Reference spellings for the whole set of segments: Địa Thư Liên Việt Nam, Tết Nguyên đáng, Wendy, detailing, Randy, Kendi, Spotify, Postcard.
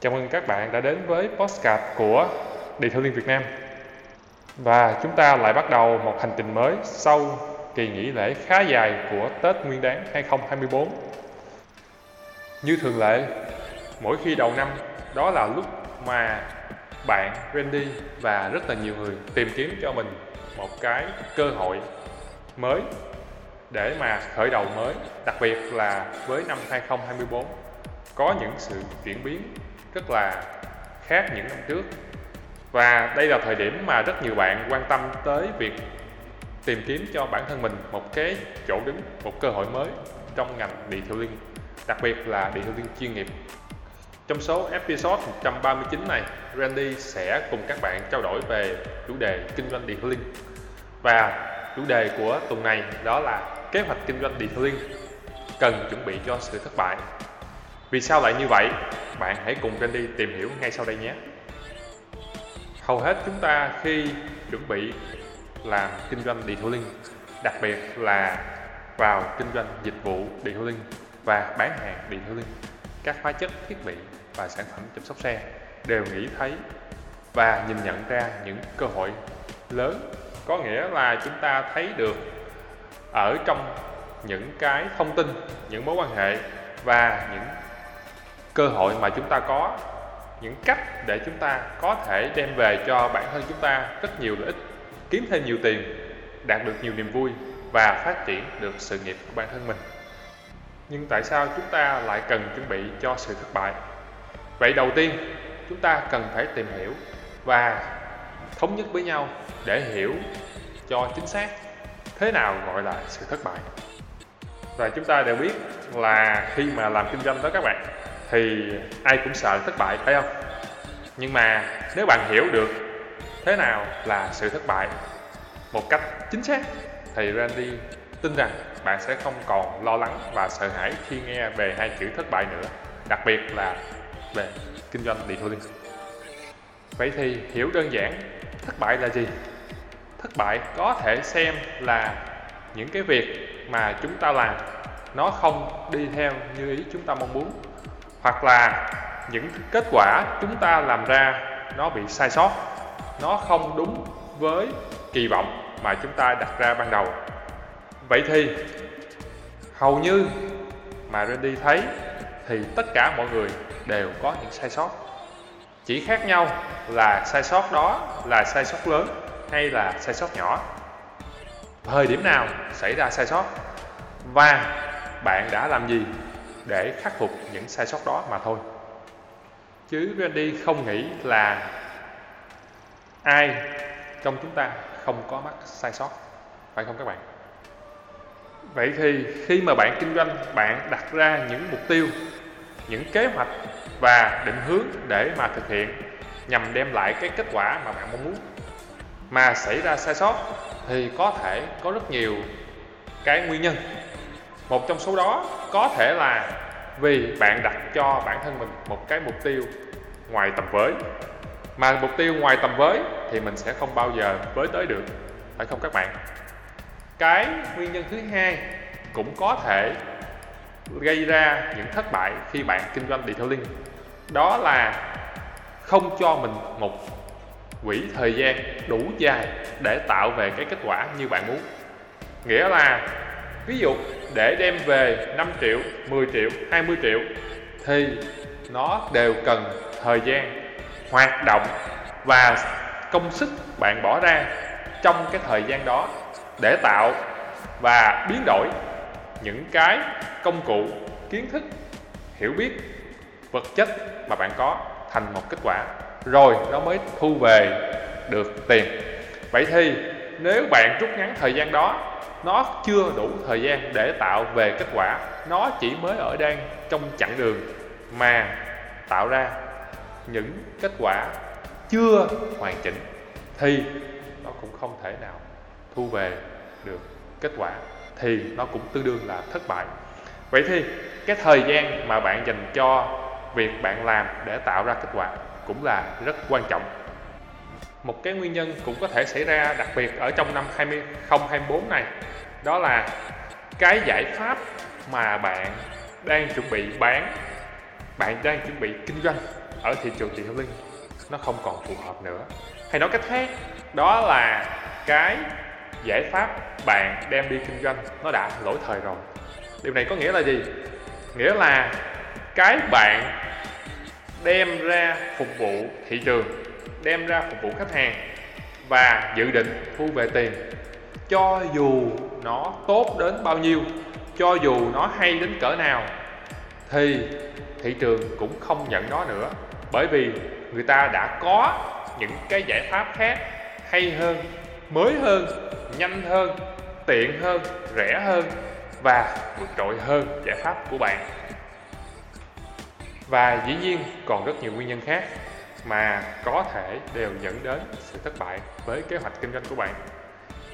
Chào mừng các bạn đã đến với Postcard của Địa Thư Liên Việt Nam. Và chúng ta lại bắt đầu một hành trình mới sau kỳ nghỉ lễ khá dài của Tết Nguyên đáng 2024. Như thường lệ, mỗi khi đầu năm, đó là lúc mà bạn Randy và rất là nhiều người tìm kiếm cho mình một cái cơ hội mới để mà khởi đầu mới, đặc biệt là với năm 2024 có những sự chuyển biến rất là khác những năm trước. Và đây là thời điểm mà rất nhiều bạn quan tâm tới việc tìm kiếm cho bản thân mình một cái chỗ đứng, một cơ hội mới trong ngành detailing, đặc biệt là detailing chuyên nghiệp. Trong số episode 139 này, Randy sẽ cùng các bạn trao đổi về chủ đề kinh doanh detailing. Và chủ đề của tuần này đó là kế hoạch kinh doanh detailing cần chuẩn bị cho sự thất bại. Vì sao lại như vậy? Bạn hãy cùng Kendi tìm hiểu ngay sau đây nhé. Hầu hết chúng ta khi chuẩn bị làm kinh doanh detailing, đặc biệt là vào kinh doanh dịch vụ detailing và bán hàng detailing, các hóa chất, thiết bị và sản phẩm chăm sóc xe đều nghĩ thấy và nhìn nhận ra những cơ hội lớn. Có nghĩa là chúng ta thấy được ở trong những cái thông tin, những mối quan hệ và những cơ hội mà chúng ta có, những cách để chúng ta có thể đem về cho bản thân chúng ta rất nhiều lợi ích, kiếm thêm nhiều tiền, đạt được nhiều niềm vui và phát triển được sự nghiệp của bản thân mình. Nhưng tại sao chúng ta lại cần chuẩn bị cho sự thất bại? Vậy đầu tiên, chúng ta cần phải tìm hiểu và thống nhất với nhau để hiểu cho chính xác thế nào gọi là sự thất bại. Và chúng ta đều biết là khi mà làm kinh doanh đó các bạn, thì ai cũng sợ thất bại, phải không? Nhưng mà nếu bạn hiểu được thế nào là sự thất bại một cách chính xác, thì Randy tin rằng bạn sẽ không còn lo lắng và sợ hãi khi nghe về hai chữ thất bại nữa, đặc biệt là về kinh doanh detailing. Vậy thì hiểu đơn giản thất bại là gì? Thất bại có thể xem là những cái việc mà chúng ta làm nó không đi theo như ý chúng ta mong muốn, hoặc là những kết quả chúng ta làm ra nó bị sai sót, nó không đúng với kỳ vọng mà chúng ta đặt ra ban đầu. Vậy thì hầu như mà Randy thấy thì tất cả mọi người đều có những sai sót, chỉ khác nhau là sai sót đó là sai sót lớn hay là sai sót nhỏ, thời điểm nào xảy ra sai sót và bạn đã làm gì để khắc phục những sai sót đó mà thôi. Chứ Wendy không nghĩ là ai trong chúng ta không có mắc sai sót, phải không các bạn? Vậy thì khi mà bạn kinh doanh, bạn đặt ra những mục tiêu, những kế hoạch và định hướng để mà thực hiện nhằm đem lại cái kết quả mà bạn mong muốn, mà xảy ra sai sót thì có thể có rất nhiều cái nguyên nhân. Một trong số đó có thể là vì bạn đặt cho bản thân mình một cái mục tiêu ngoài tầm với, mà mục tiêu ngoài tầm với thì mình sẽ không bao giờ với tới được, phải không các bạn? Cái nguyên nhân thứ hai cũng có thể gây ra những thất bại khi bạn kinh doanh detailing, đó là không cho mình một quỹ thời gian đủ dài để tạo về cái kết quả như bạn muốn. Nghĩa là ví dụ để đem về 5 triệu, 10 triệu, 20 triệu thì nó đều cần thời gian hoạt động và công sức bạn bỏ ra trong cái thời gian đó để tạo và biến đổi những cái công cụ, kiến thức, hiểu biết, vật chất mà bạn có thành một kết quả, rồi nó mới thu về được tiền. Vậy thì nếu bạn rút ngắn thời gian đó, nó chưa đủ thời gian để tạo về kết quả, nó chỉ mới ở đang trong chặng đường mà tạo ra những kết quả chưa hoàn chỉnh, thì nó cũng không thể nào thu về được kết quả, thì nó cũng tương đương là thất bại. Vậy thì cái thời gian mà bạn dành cho việc bạn làm để tạo ra kết quả cũng là rất quan trọng. Một cái nguyên nhân cũng có thể xảy ra, đặc biệt ở trong năm 2024 này, đó là cái giải pháp mà bạn đang chuẩn bị bán, bạn đang chuẩn bị kinh doanh ở thị trường điện linh nó không còn phù hợp nữa. Hay nói cách khác, đó là cái giải pháp bạn đem đi kinh doanh nó đã lỗi thời rồi. Điều này có nghĩa là gì? Nghĩa là cái bạn đem ra phục vụ thị trường, đem ra phục vụ khách hàng và dự định thu về tiền, cho dù nó tốt đến bao nhiêu, cho dù nó hay đến cỡ nào thì thị trường cũng không nhận nó nữa, bởi vì người ta đã có những cái giải pháp khác hay hơn, mới hơn, nhanh hơn, tiện hơn, rẻ hơn và vượt trội hơn giải pháp của bạn. Và dĩ nhiên còn rất nhiều nguyên nhân khác mà có thể đều dẫn đến sự thất bại với kế hoạch kinh doanh của bạn.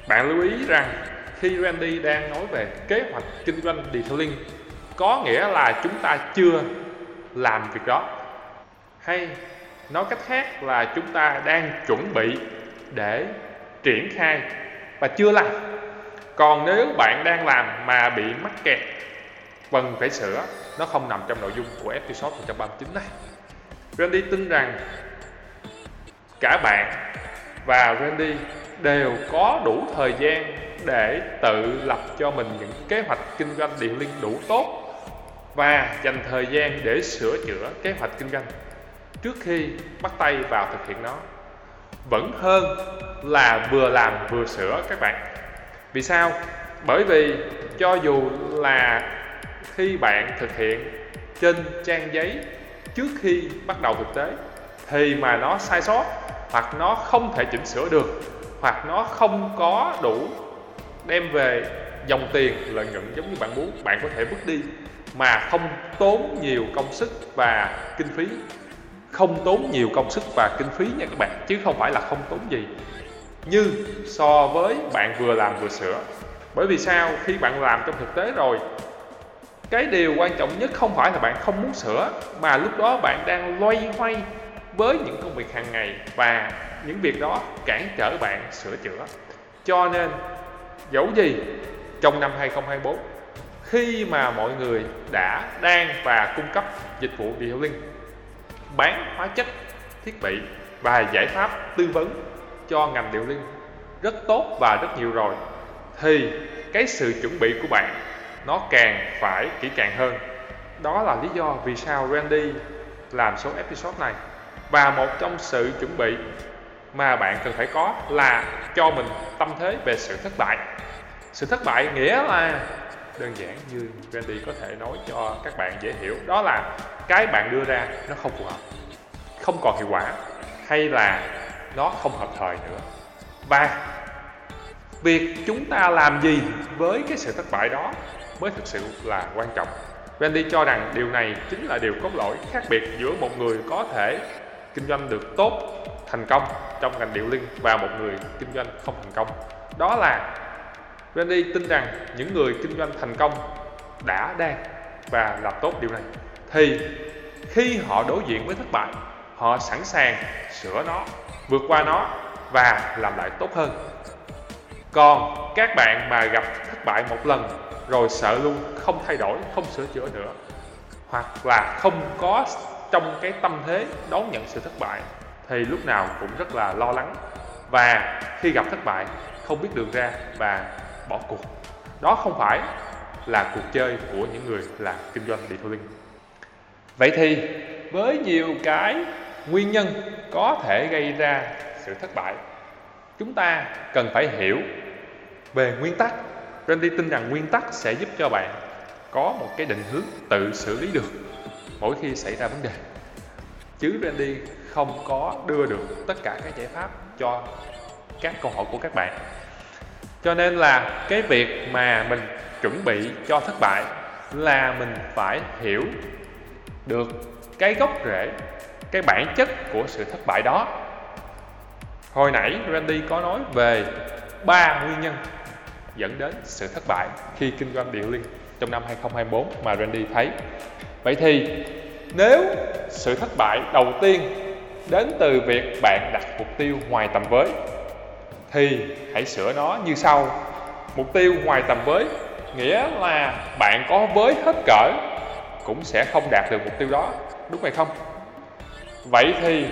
Bạn lưu ý rằng khi Randy đang nói về kế hoạch kinh doanh detailing, có nghĩa là chúng ta chưa làm việc đó, hay nói cách khác là chúng ta đang chuẩn bị để triển khai và chưa làm. Còn nếu bạn đang làm mà bị mắc kẹt phần phải sửa, nó không nằm trong nội dung của episode 139 này. Randy tin rằng cả bạn và Randy đều có đủ thời gian để tự lập cho mình những kế hoạch kinh doanh điện liên đủ tốt và dành thời gian để sửa chữa kế hoạch kinh doanh trước khi bắt tay vào thực hiện nó, vẫn hơn là vừa làm vừa sửa các bạn. Vì sao? Bởi vì cho dù là khi bạn thực hiện trên trang giấy trước khi bắt đầu thực tế thì mà nó sai sót, hoặc nó không thể chỉnh sửa được, hoặc nó không có đủ đem về dòng tiền lợi nhuận giống như bạn muốn, bạn có thể vứt đi mà không tốn nhiều công sức và kinh phí. Không tốn nhiều công sức và kinh phí nha các bạn, chứ không phải là không tốn gì, như so với bạn vừa làm vừa sửa. Bởi vì sao? Khi bạn làm trong thực tế rồi, cái điều quan trọng nhất không phải là bạn không muốn sửa, mà lúc đó bạn đang loay hoay với những công việc hàng ngày và những việc đó cản trở bạn sửa chữa. Cho nên dẫu gì trong năm 2024, khi mà mọi người đã đang và cung cấp dịch vụ detailing, bán hóa chất, thiết bị và giải pháp tư vấn cho ngành detailing rất tốt và rất nhiều rồi, thì cái sự chuẩn bị của bạn nó càng phải kỹ càng hơn. Đó là lý do vì sao Randy làm số episode này. Và một trong sự chuẩn bị mà bạn cần phải có là cho mình tâm thế về sự thất bại. Sự thất bại nghĩa là đơn giản như Wendy có thể nói cho các bạn dễ hiểu, đó là cái bạn đưa ra nó không phù hợp, không còn hiệu quả, hay là nó không hợp thời nữa. Và việc chúng ta làm gì với cái sự thất bại đó mới thực sự là quan trọng. Wendy cho rằng điều này chính là điều cốt lõi khác biệt giữa một người có thể kinh doanh được tốt, thành công trong ngành detailing và một người kinh doanh không thành công. Đó là Randy tin rằng những người kinh doanh thành công đã đang và làm tốt điều này thì khi họ đối diện với thất bại, họ sẵn sàng sửa nó, vượt qua nó và làm lại tốt hơn. Còn các bạn mà gặp thất bại một lần rồi sợ luôn, không thay đổi, không sửa chữa nữa, hoặc là không có trong cái tâm thế đón nhận sự thất bại, thì lúc nào cũng rất là lo lắng và khi gặp thất bại không biết đường ra và bỏ cuộc. Đó không phải là cuộc chơi của những người làm kinh doanh detailing. Vậy thì với nhiều cái nguyên nhân có thể gây ra sự thất bại, chúng ta cần phải hiểu về nguyên tắc. Randy tin rằng nguyên tắc sẽ giúp cho bạn có một cái định hướng tự xử lý được mỗi khi xảy ra vấn đề. Chứ Randy không có đưa được tất cả các giải pháp cho các câu hỏi của các bạn. Cho nên là cái việc mà mình chuẩn bị cho thất bại là mình phải hiểu được cái gốc rễ, cái bản chất của sự thất bại đó. Hồi nãy Randy có nói về 3 nguyên nhân dẫn đến sự thất bại khi kinh doanh detailing trong năm 2024 mà Randy thấy. Vậy thì nếu sự thất bại đầu tiên đến từ việc bạn đặt mục tiêu ngoài tầm với thì hãy sửa nó như sau. Mục tiêu ngoài tầm với nghĩa là bạn có với hết cỡ cũng sẽ không đạt được mục tiêu đó, đúng hay không? Vậy thì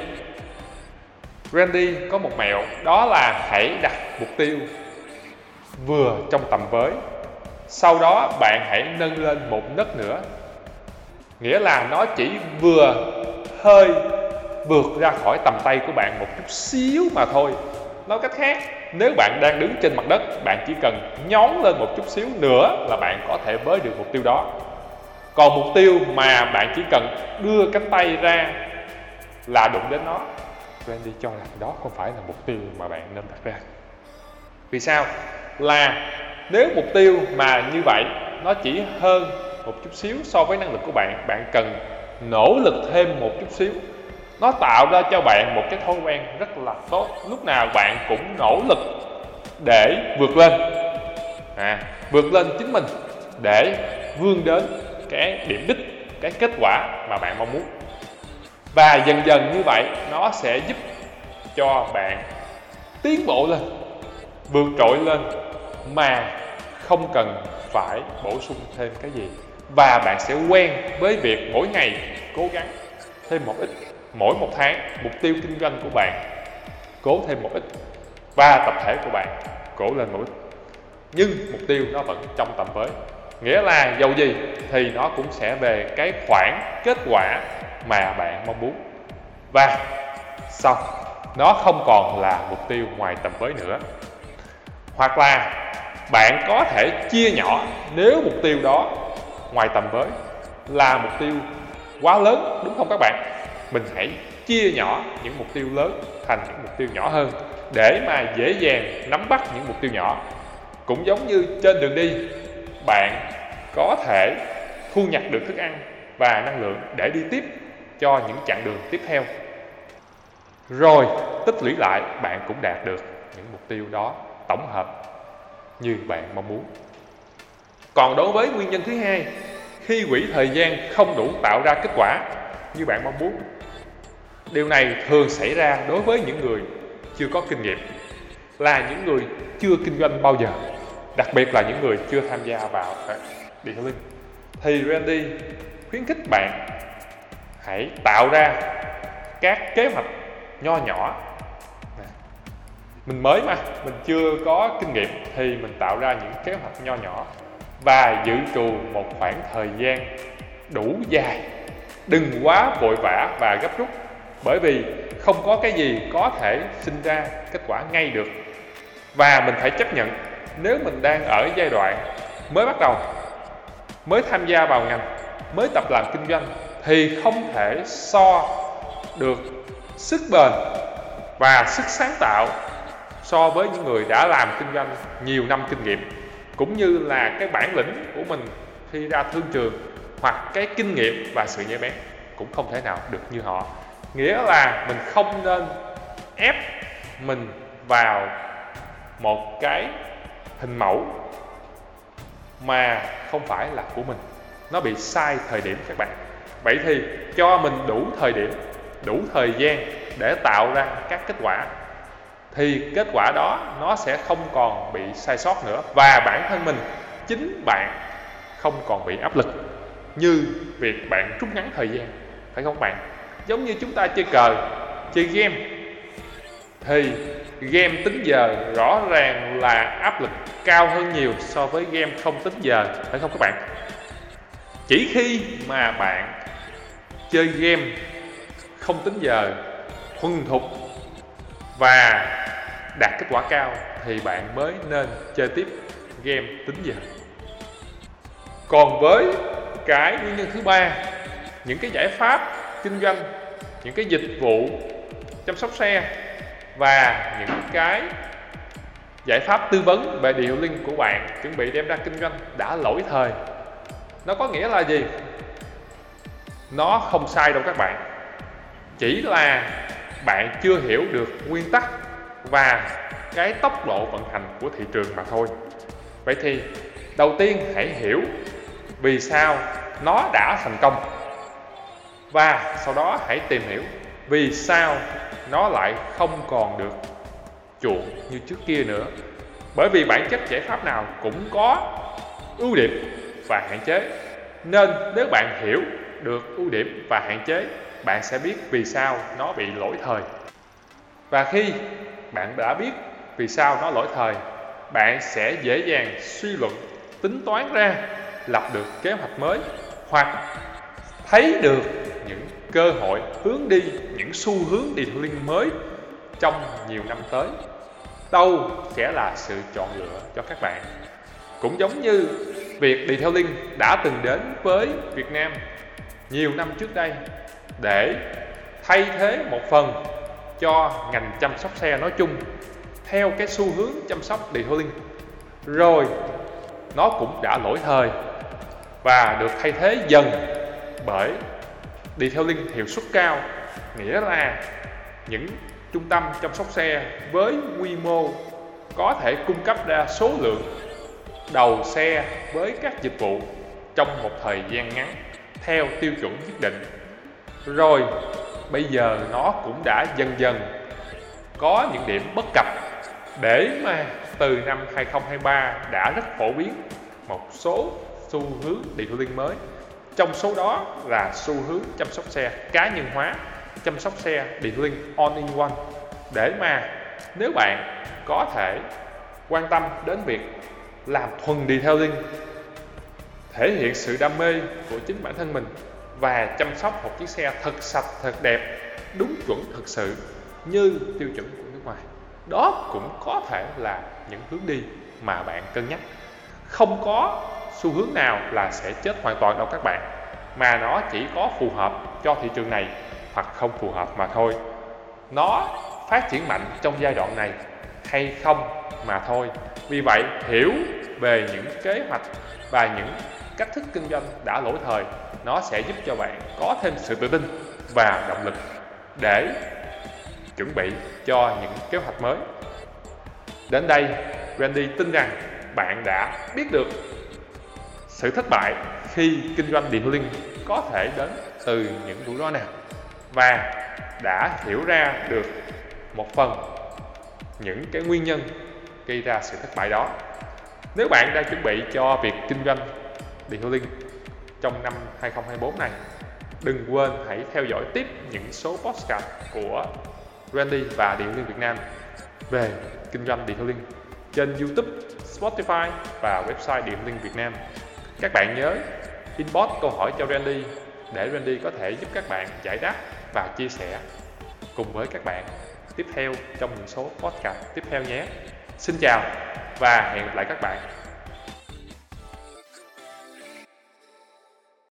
Randy có một mẹo, đó là hãy đặt mục tiêu vừa trong tầm với, sau đó bạn hãy nâng lên một nấc nữa, nghĩa là nó chỉ vừa hơi vượt ra khỏi tầm tay của bạn một chút xíu mà thôi. Nói cách khác, nếu bạn đang đứng trên mặt đất, bạn chỉ cần nhón lên một chút xíu nữa là bạn có thể với được mục tiêu đó. Còn mục tiêu mà bạn chỉ cần đưa cánh tay ra là đụng đến nó, Wendy cho rằng đó không phải là mục tiêu mà bạn nên đặt ra. Vì sao? Là nếu mục tiêu mà như vậy nó chỉ hơn một chút xíu so với năng lực của bạn, bạn cần nỗ lực thêm một chút xíu. Nó tạo ra cho bạn một cái thói quen rất là tốt, lúc nào bạn cũng nỗ lực để vượt lên, vượt lên chính mình để vươn đến cái điểm đích, cái kết quả mà bạn mong muốn. Và dần dần như vậy nó sẽ giúp cho bạn tiến bộ lên, vượt trội lên mà không cần phải bổ sung thêm cái gì. Và bạn sẽ quen với việc mỗi ngày cố gắng thêm một ít. Mỗi một tháng, mục tiêu kinh doanh của bạn cố thêm một ít và tập thể của bạn cố lên một ít, nhưng mục tiêu nó vẫn trong tầm với, nghĩa là dầu gì thì nó cũng sẽ về cái khoảng kết quả mà bạn mong muốn. Và xong, nó không còn là mục tiêu ngoài tầm với nữa. Hoặc là bạn có thể chia nhỏ, nếu mục tiêu đó ngoài tầm với là mục tiêu quá lớn, đúng không các bạn? Mình hãy chia nhỏ những mục tiêu lớn thành những mục tiêu nhỏ hơn để mà dễ dàng nắm bắt những mục tiêu nhỏ. Cũng giống như trên đường đi, bạn có thể thu nhặt được thức ăn và năng lượng để đi tiếp cho những chặng đường tiếp theo. Rồi tích lũy lại, bạn cũng đạt được những mục tiêu đó tổng hợp như bạn mong muốn. Còn đối với nguyên nhân thứ hai, khi quỹ thời gian không đủ tạo ra kết quả như bạn mong muốn, điều này thường xảy ra đối với những người chưa có kinh nghiệm, là những người chưa kinh doanh bao giờ, đặc biệt là những người chưa tham gia vào detailing. Thì Randy khuyến khích bạn hãy tạo ra các kế hoạch nho nhỏ. Mình mới mà, mình chưa có kinh nghiệm thì mình tạo ra những kế hoạch nho nhỏ và dự trù một khoảng thời gian đủ dài. Đừng quá vội vã và gấp rút, bởi vì không có cái gì có thể sinh ra kết quả ngay được. Và mình phải chấp nhận nếu mình đang ở giai đoạn mới bắt đầu, mới tham gia vào ngành, mới tập làm kinh doanh thì không thể so được sức bền và sức sáng tạo so với những người đã làm kinh doanh nhiều năm kinh nghiệm, cũng như là cái bản lĩnh của mình khi ra thương trường, hoặc cái kinh nghiệm và sự nhạy bén cũng không thể nào được như họ. Nghĩa là mình không nên ép mình vào một cái hình mẫu mà không phải là của mình, nó bị sai thời điểm các bạn. Vậy thì cho mình đủ thời điểm, đủ thời gian để tạo ra các kết quả, thì kết quả đó nó sẽ không còn bị sai sót nữa, và bản thân mình, chính bạn không còn bị áp lực như việc bạn rút ngắn thời gian, phải không bạn? Giống như chúng ta chơi cờ, chơi game, thì game tính giờ rõ ràng là áp lực cao hơn nhiều so với game không tính giờ, phải không các bạn? Chỉ khi mà bạn chơi game không tính giờ thuần thục và đạt kết quả cao thì bạn mới nên chơi tiếp game tính giờ. Còn với cái nguyên nhân thứ ba, những cái giải pháp kinh doanh, những cái dịch vụ chăm sóc xe và những cái giải pháp tư vấn về điều link của bạn chuẩn bị đem ra kinh doanh đã lỗi thời. Nó có nghĩa là gì? Nó không sai đâu các bạn, chỉ là bạn chưa hiểu được nguyên tắc và cái tốc độ vận hành của thị trường mà thôi. Vậy thì đầu tiên hãy hiểu vì sao nó đã thành công, và sau đó hãy tìm hiểu vì sao nó lại không còn được chuộng như trước kia nữa. Bởi vì bản chất giải pháp nào cũng có ưu điểm và hạn chế, nên nếu bạn hiểu được ưu điểm và hạn chế bạn sẽ biết vì sao nó bị lỗi thời. Và khi bạn đã biết vì sao nó lỗi thời, bạn sẽ dễ dàng suy luận, tính toán ra, lập được kế hoạch mới hoặc thấy được những cơ hội hướng đi, những xu hướng detailing mới trong nhiều năm tới. Đâu sẽ là sự chọn lựa cho các bạn. Cũng giống như việc detailing đã từng đến với Việt Nam nhiều năm trước đây để thay thế một phần cho ngành chăm sóc xe nói chung theo cái xu hướng chăm sóc detailing, rồi nó cũng đã lỗi thời và được thay thế dần bởi detailing hiệu suất cao, nghĩa là những trung tâm chăm sóc xe với quy mô có thể cung cấp ra số lượng đầu xe với các dịch vụ trong một thời gian ngắn theo tiêu chuẩn nhất định. Rồi bây giờ nó cũng đã dần dần có những điểm bất cập để mà từ năm 2023 đã rất phổ biến một số xu hướng detailing mới. Trong số đó là xu hướng chăm sóc xe cá nhân hóa, chăm sóc xe detailing all in one, để mà nếu bạn có thể quan tâm đến việc làm thuần detailing, thể hiện sự đam mê của chính bản thân mình và chăm sóc một chiếc xe thật sạch, thật đẹp, đúng chuẩn thực sự như tiêu chuẩn của nước ngoài. Đó cũng có thể là những hướng đi mà bạn cân nhắc. Không có xu hướng nào là sẽ chết hoàn toàn đâu các bạn, mà nó chỉ có phù hợp cho thị trường này hoặc không phù hợp mà thôi. Nó phát triển mạnh trong giai đoạn này hay không mà thôi. Vì vậy, hiểu về những kế hoạch và những cách thức kinh doanh đã lỗi thời, nó sẽ giúp cho bạn có thêm sự tự tin và động lực để chuẩn bị cho những kế hoạch mới. Đến đây, Randy tin rằng bạn đã biết được sự thất bại khi kinh doanh detailing có thể đến từ những rủi ro nào và đã hiểu ra được một phần những cái nguyên nhân gây ra sự thất bại đó. Nếu bạn đang chuẩn bị cho việc kinh doanh detailing trong năm 2024 này, đừng quên hãy theo dõi tiếp những số podcast của Wendy và Địa Thư Liên Việt Nam về kinh doanh detailing trên YouTube, Spotify và website Địa Thư Liên Việt Nam. Các bạn nhớ inbox câu hỏi cho Randy để Randy có thể giúp các bạn giải đáp và chia sẻ cùng với các bạn tiếp theo trong những số podcast tiếp theo nhé. Xin chào và hẹn gặp lại các bạn.